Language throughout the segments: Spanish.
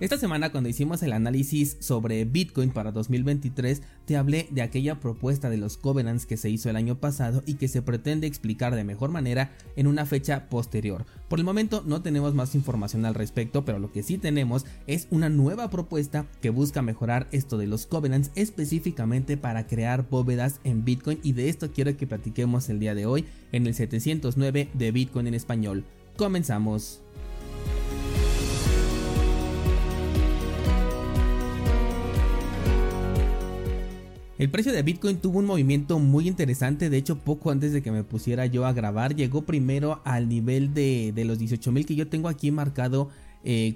Esta semana, cuando hicimos el análisis sobre Bitcoin para 2023, te hablé de aquella propuesta de los covenants que se hizo el año pasado y que se pretende explicar de mejor manera en una fecha posterior. Por el momento no tenemos más información al respecto, pero lo que sí tenemos es una nueva propuesta que busca mejorar esto de los covenants, específicamente para crear bóvedas en Bitcoin, y de esto quiero que platiquemos el día de hoy en el 709 de Bitcoin en español. Comenzamos. El precio de Bitcoin tuvo un movimiento muy interesante. De hecho, poco antes de que me pusiera yo a grabar, llegó primero al nivel de los 18,000 que yo tengo aquí marcado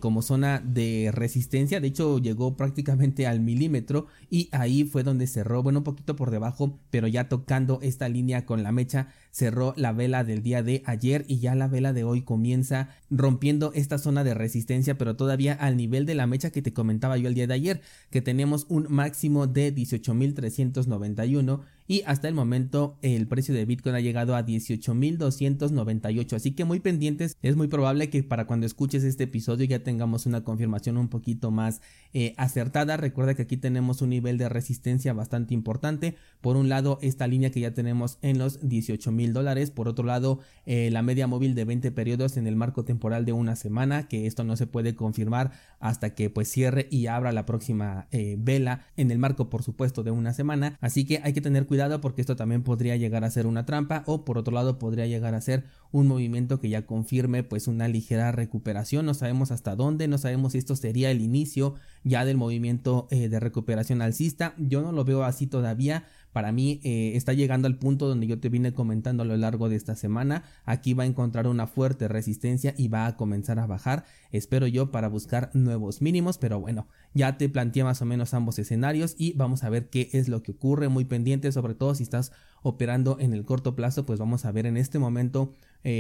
como zona de resistencia. De hecho, llegó prácticamente al milímetro y ahí fue donde cerró, bueno, un poquito por debajo, pero ya tocando esta línea con la mecha, cerró la vela del día de ayer, y ya la vela de hoy comienza rompiendo esta zona de resistencia, pero todavía al nivel de la mecha que te comentaba yo el día de ayer, que tenemos un máximo de 18,391. Y hasta el momento el precio de Bitcoin ha llegado a 18,298, así que muy pendientes. Es muy probable que para cuando escuches este episodio ya tengamos una confirmación un poquito más acertada. Recuerda que aquí tenemos un nivel de resistencia bastante importante. Por un lado, esta línea que ya tenemos en los $18,000, por otro lado la media móvil de 20 periodos en el marco temporal de una semana, que esto no se puede confirmar hasta que pues cierre y abra la próxima vela en el marco, por supuesto, de una semana, así que hay que tener cuidado porque esto también podría llegar a ser una trampa, o por otro lado podría llegar a ser un movimiento que ya confirme pues una ligera recuperación. No sabemos hasta dónde, no sabemos si esto sería el inicio ya del movimiento de recuperación alcista. Yo no lo veo así todavía. Para mí está llegando al punto donde yo te vine comentando a lo largo de esta semana. Aquí va a encontrar una fuerte resistencia y va a comenzar a bajar, espero yo, para buscar nuevos mínimos. Pero bueno, ya te planteé más o menos ambos escenarios y vamos a ver qué es lo que ocurre. Muy pendiente, sobre todo si estás operando en el corto plazo, pues vamos a ver en este momento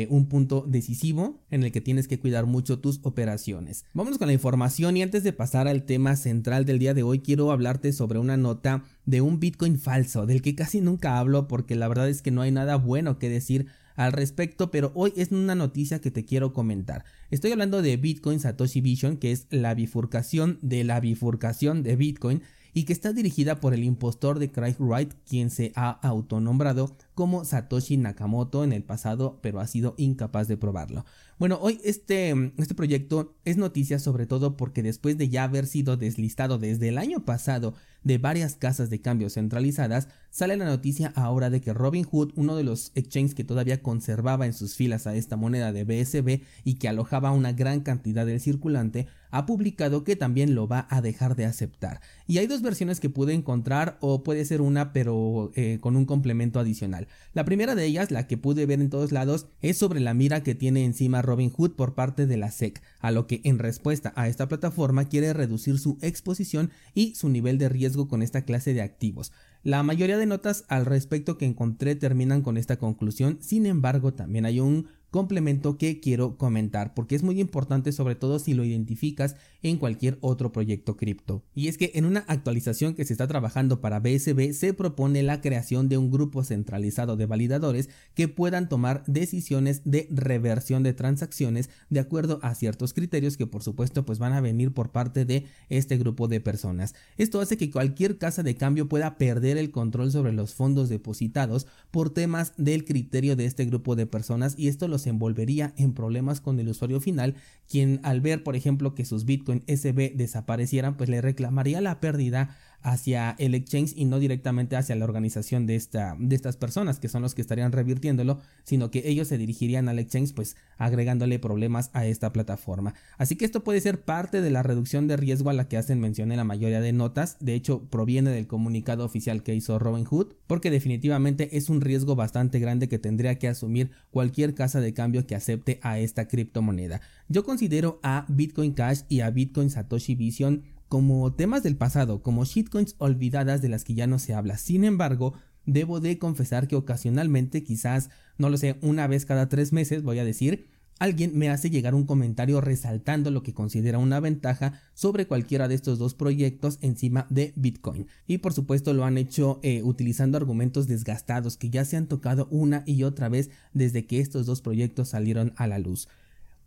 un punto decisivo en el que tienes que cuidar mucho tus operaciones. Vámonos con la información, y antes de pasar al tema central del día de hoy, quiero hablarte sobre una nota de un Bitcoin falso, del que casi nunca hablo porque la verdad es que no hay nada bueno que decir al respecto, pero hoy es una noticia que te quiero comentar. Estoy hablando de Bitcoin Satoshi Vision, que es la bifurcación de Bitcoin, y que está dirigida por el impostor de Craig Wright, quien se ha autonombrado como Satoshi Nakamoto en el pasado, pero ha sido incapaz de probarlo. Bueno, hoy este proyecto es noticia sobre todo porque después de ya haber sido deslistado desde el año pasado de varias casas de cambio centralizadas, sale la noticia ahora de que Robinhood, uno de los exchanges que todavía conservaba en sus filas a esta moneda de BSB y que alojaba una gran cantidad del circulante, ha publicado que también lo va a dejar de aceptar. Y hay dos versiones que pude encontrar, o puede ser una pero con un complemento adicional. La primera de ellas, la que pude ver en todos lados, es sobre la mira que tiene encima Robinhood por parte de la SEC, a lo que en respuesta a esta plataforma quiere reducir su exposición y su nivel de riesgo con esta clase de activos. La mayoría de notas al respecto que encontré terminan con esta conclusión. Sin embargo, también hay un complemento que quiero comentar porque es muy importante, sobre todo si lo identificas en cualquier otro proyecto cripto. Y es que en una actualización que se está trabajando para BSB se propone la creación de un grupo centralizado de validadores que puedan tomar decisiones de reversión de transacciones de acuerdo a ciertos criterios que, por supuesto, pues van a venir por parte de este grupo de personas. Esto hace que cualquier casa de cambio pueda perder el control sobre los fondos depositados por temas del criterio de este grupo de personas, y esto los se envolvería en problemas con el usuario final, quien al ver, por ejemplo, que sus Bitcoin SB desaparecieran, pues le reclamaría la pérdida hacia el exchange y no directamente hacia la organización de estas personas, que son los que estarían revirtiéndolo, sino que ellos se dirigirían al exchange, pues agregándole problemas a esta plataforma. Así que esto puede ser parte de la reducción de riesgo a la que hacen mención en la mayoría de notas. De hecho, proviene del comunicado oficial que hizo Robinhood, porque definitivamente es un riesgo bastante grande que tendría que asumir cualquier casa de cambio que acepte a esta criptomoneda. Yo considero a Bitcoin Cash y a Bitcoin Satoshi Vision como temas del pasado, como shitcoins olvidadas de las que ya no se habla. Sin embargo, debo de confesar que ocasionalmente, quizás, no lo sé, una vez cada 3 meses, voy a decir, alguien me hace llegar un comentario resaltando lo que considera una ventaja sobre cualquiera de estos dos proyectos encima de Bitcoin. Y por supuesto lo han hecho utilizando argumentos desgastados que ya se han tocado una y otra vez desde que estos dos proyectos salieron a la luz.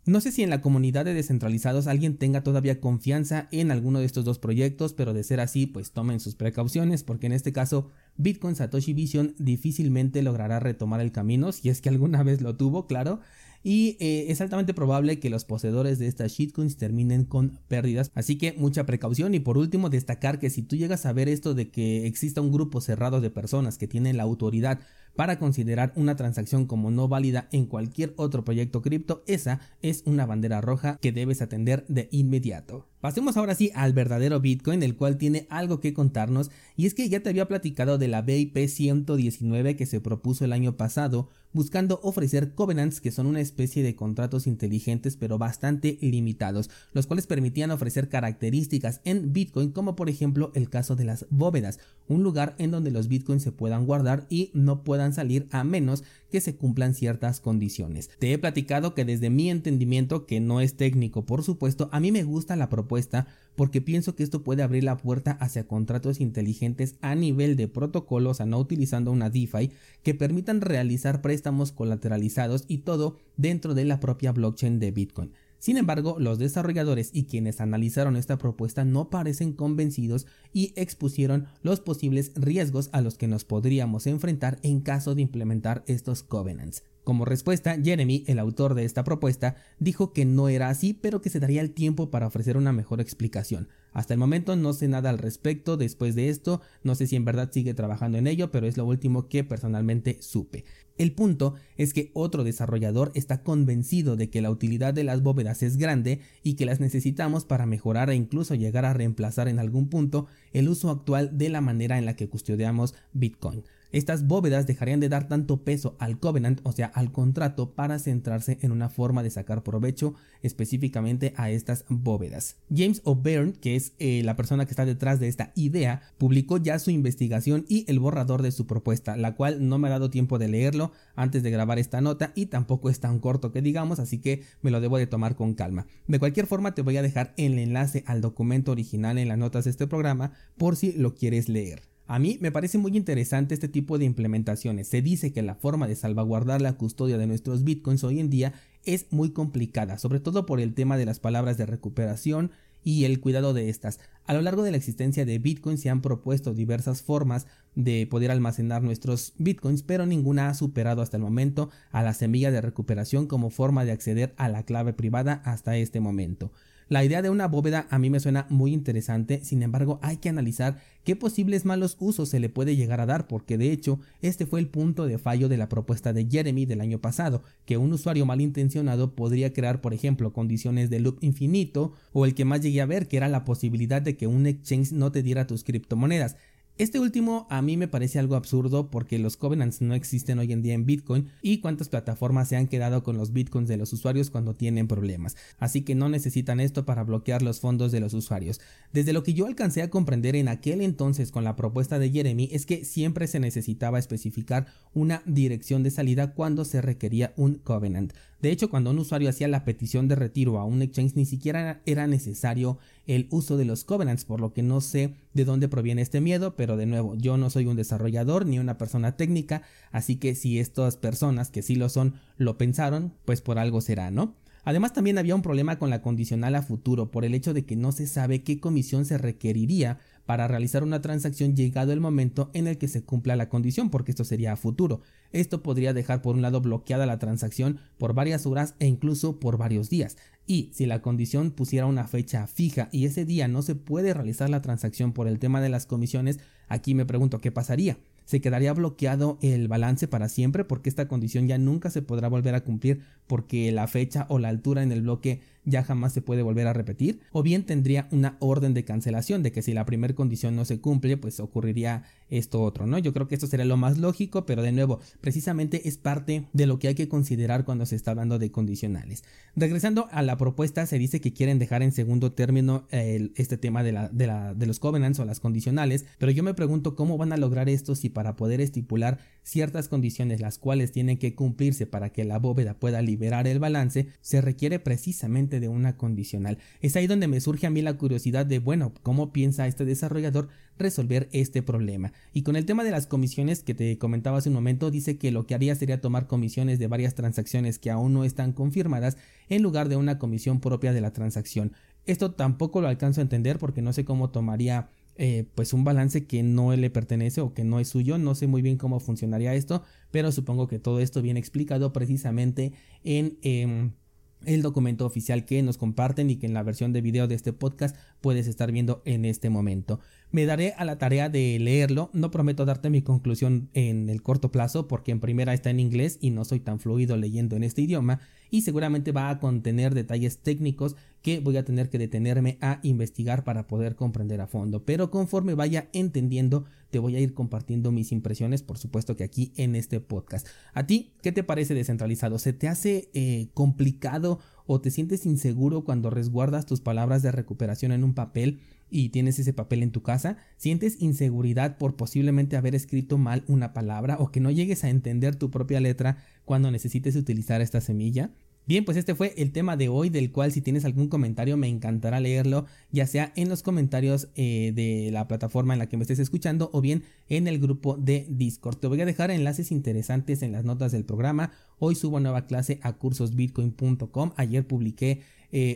No sé si en la comunidad de descentralizados alguien tenga todavía confianza en alguno de estos dos proyectos, pero de ser así, pues tomen sus precauciones, porque en este caso Bitcoin Satoshi Vision difícilmente logrará retomar el camino, si es que alguna vez lo tuvo, claro, y es altamente probable que los poseedores de estas shitcoins terminen con pérdidas, así que mucha precaución. Y por último, destacar que si tú llegas a ver esto de que exista un grupo cerrado de personas que tienen la autoridad para considerar una transacción como no válida en cualquier otro proyecto cripto, esa es una bandera roja que debes atender de inmediato. Pasemos ahora sí al verdadero Bitcoin, el cual tiene algo que contarnos, y es que ya te había platicado de la BIP119 que se propuso el año pasado, buscando ofrecer covenants, que son una especie de contratos inteligentes pero bastante limitados, los cuales permitían ofrecer características en Bitcoin, como por ejemplo el caso de las bóvedas, un lugar en donde los Bitcoins se puedan guardar y no puedan salir a menos que se cumplan ciertas condiciones. Te he platicado que desde mi entendimiento, que no es técnico por supuesto, a mí me gusta la propuesta porque pienso que esto puede abrir la puerta hacia contratos inteligentes a nivel de protocolos, o sea, no utilizando una DeFi, que permitan realizar préstamos colateralizados y todo dentro de la propia blockchain de Bitcoin. Sin embargo, los desarrolladores y quienes analizaron esta propuesta no parecen convencidos y expusieron los posibles riesgos a los que nos podríamos enfrentar en caso de implementar estos covenants. Como respuesta, Jeremy, el autor de esta propuesta, dijo que no era así, pero que se daría el tiempo para ofrecer una mejor explicación. Hasta el momento no sé nada al respecto después de esto, no sé si en verdad sigue trabajando en ello, pero es lo último que personalmente supe. El punto es que otro desarrollador está convencido de que la utilidad de las bóvedas es grande y que las necesitamos para mejorar e incluso llegar a reemplazar en algún punto el uso actual de la manera en la que custodiamos Bitcoin. Estas bóvedas dejarían de dar tanto peso al covenant, o sea, al contrato, para centrarse en una forma de sacar provecho específicamente a estas bóvedas. James O'Byrne, que es la persona que está detrás de esta idea, publicó ya su investigación y el borrador de su propuesta, la cual no me ha dado tiempo de leerlo antes de grabar esta nota y tampoco es tan corto que digamos, así que me lo debo de tomar con calma. De cualquier forma, te voy a dejar el enlace al documento original en las notas de este programa por si lo quieres leer. A mí me parece muy interesante este tipo de implementaciones. Se dice que la forma de salvaguardar la custodia de nuestros bitcoins hoy en día es muy complicada, sobre todo por el tema de las palabras de recuperación y el cuidado de estas. A lo largo de la existencia de Bitcoin se han propuesto diversas formas de poder almacenar nuestros Bitcoins, pero ninguna ha superado hasta el momento a la semilla de recuperación como forma de acceder a la clave privada hasta este momento. La idea de una bóveda a mí me suena muy interesante, sin embargo hay que analizar qué posibles malos usos se le puede llegar a dar, porque de hecho este fue el punto de fallo de la propuesta de Jeremy del año pasado, que un usuario malintencionado podría crear, por ejemplo, condiciones de loop infinito, o el que más llegué a ver, que era la posibilidad de que un exchange no te diera tus criptomonedas. Este último a mí me parece algo absurdo porque los covenants no existen hoy en día en Bitcoin y cuántas plataformas se han quedado con los Bitcoins de los usuarios cuando tienen problemas, así que no necesitan esto para bloquear los fondos de los usuarios. Desde lo que yo alcancé a comprender en aquel entonces con la propuesta de Jeremy es que siempre se necesitaba especificar una dirección de salida cuando se requería un covenant. De hecho, cuando un usuario hacía la petición de retiro a un exchange ni siquiera era necesario el uso de los covenants, por lo que no sé de dónde proviene este miedo, pero de nuevo, yo no soy un desarrollador ni una persona técnica, así que si estas personas que sí lo son lo pensaron, pues por algo será, ¿no? Además, también había un problema con la condicional a futuro por el hecho de que no se sabe qué comisión se requeriría para realizar una transacción llegado el momento en el que se cumpla la condición, porque esto sería a futuro. Esto podría dejar por un lado bloqueada la transacción por varias horas e incluso por varios días. Y si la condición pusiera una fecha fija y ese día no se puede realizar la transacción por el tema de las comisiones, aquí me pregunto qué pasaría. ¿Se quedaría bloqueado el balance para siempre porque esta condición ya nunca se podrá volver a cumplir porque la fecha o la altura en el bloque ya jamás se puede volver a repetir? O bien tendría una orden de cancelación de que si la primera condición no se cumple, pues ocurriría esto otro, ¿no? Yo creo que esto sería lo más lógico, pero de nuevo, precisamente es parte de lo que hay que considerar cuando se está hablando de condicionales. Regresando a la propuesta, se dice que quieren dejar en segundo término este tema de los covenants o las condicionales, pero yo me pregunto cómo van a lograr esto si para poder estipular ciertas condiciones las cuales tienen que cumplirse para que la bóveda pueda liberar el balance, se requiere precisamente de una condicional. Es ahí donde me surge a mí la curiosidad de, bueno, ¿cómo piensa este desarrollador resolver este problema? Y con el tema de las comisiones que te comentaba hace un momento, dice que lo que haría sería tomar comisiones de varias transacciones que aún no están confirmadas en lugar de una comisión propia de la transacción. Esto tampoco lo alcanzo a entender porque no sé cómo tomaría pues un balance que no le pertenece o que no es suyo. No sé muy bien cómo funcionaría esto, pero supongo que todo esto viene explicado precisamente en el documento oficial que nos comparten y que en la versión de video de este podcast puedes estar viendo en este momento. Me daré a la tarea de leerlo, no prometo darte mi conclusión en el corto plazo porque en primera está en inglés y no soy tan fluido leyendo en este idioma y seguramente va a contener detalles técnicos que voy a tener que detenerme a investigar para poder comprender a fondo, pero conforme vaya entendiendo te voy a ir compartiendo mis impresiones, por supuesto que aquí en este podcast. ¿A ti qué te parece descentralizado? ¿Se te hace complicado o te sientes inseguro cuando resguardas tus palabras de recuperación en un papel y tienes ese papel en tu casa? ¿Sientes inseguridad por posiblemente haber escrito mal una palabra o que no llegues a entender tu propia letra cuando necesites utilizar esta semilla? Bien, pues este fue el tema de hoy, del cual si tienes algún comentario me encantará leerlo, ya sea en los comentarios de la plataforma en la que me estés escuchando o bien en el grupo de Discord. Te voy a dejar enlaces interesantes en las notas del programa. Hoy subo nueva clase a cursosbitcoin.com. Ayer publiqué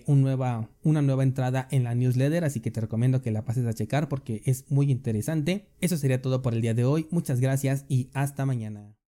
una nueva entrada en la newsletter, así que te recomiendo que la pases a checar porque es muy interesante. Eso sería todo por el día de hoy. Muchas gracias y hasta mañana.